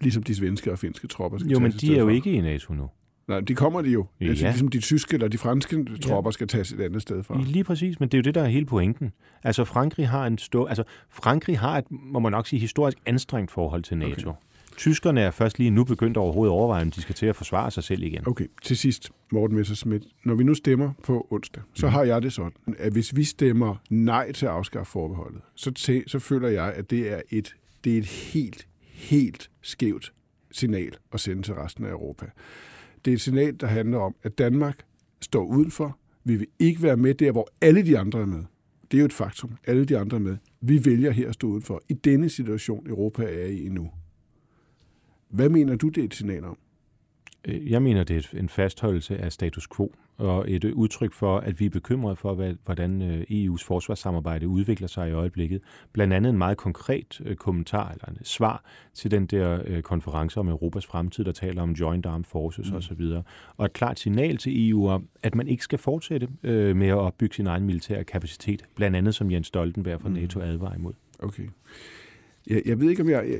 Ligesom de svenske og finske tropper skal jo, tages et sted fra. Jo, men de er jo fra. Ikke i NATO nu. Nej, de kommer de jo. Ja. Altså, ligesom de tyske eller de franske tropper ja. skal tages et andet sted fra. Lige præcis, men det er jo det, der er hele pointen. Altså, Frankrig har, en stå, altså, Frankrig har et, må man nok sige, historisk anstrengt forhold til NATO. Okay. Tyskerne er først lige nu begyndt overhovedet at overveje, om de skal til at forsvare sig selv igen. Okay, til sidst, Morten Messerschmidt. Når vi nu stemmer på onsdag, så mm. har jeg det sådan, at hvis vi stemmer nej til at afskaffe forbeholdet, så, tæ- så føler jeg, at det er, et, det er et helt, helt skævt signal at sende til resten af Europa. Det er et signal, der handler om, at Danmark står udenfor. Vi vil ikke være med der, hvor alle de andre er med. Det er jo et faktum. Alle de andre er med. Vi vælger her at stå udenfor. I denne situation, Europa er i nu. Hvad mener du, det er et signal om? Jeg mener, det er en fastholdelse af status quo, og et udtryk for, at vi er bekymrede for, hvordan E U's forsvarssamarbejde udvikler sig i øjeblikket. Blandt andet en meget konkret kommentar eller en svar til den der konference om Europas fremtid, der taler om joint armed forces mm. osv. Og et klart signal til E U om, at man ikke skal fortsætte med at opbygge sin egen militære kapacitet, blandt andet som Jens Stoltenberg fra NATO advarer imod. Okay. Jeg, jeg ved ikke, om jeg... jeg...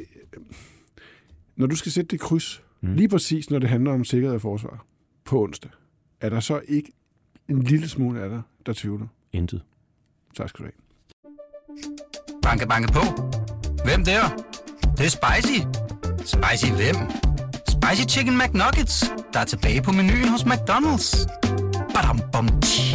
Når du skal sætte det kryds, mm. lige præcis når det handler om sikkerhed og forsvar på onsdag, er der så ikke en lille smule af dig, der tvivler? Intet. Tak skal du have. Banke, banke på. Hvem der? Det er spicy. Spicy hvem? Spicy Chicken McNuggets, der er tilbage på menuen hos McDonald's. Badum, bom, tji.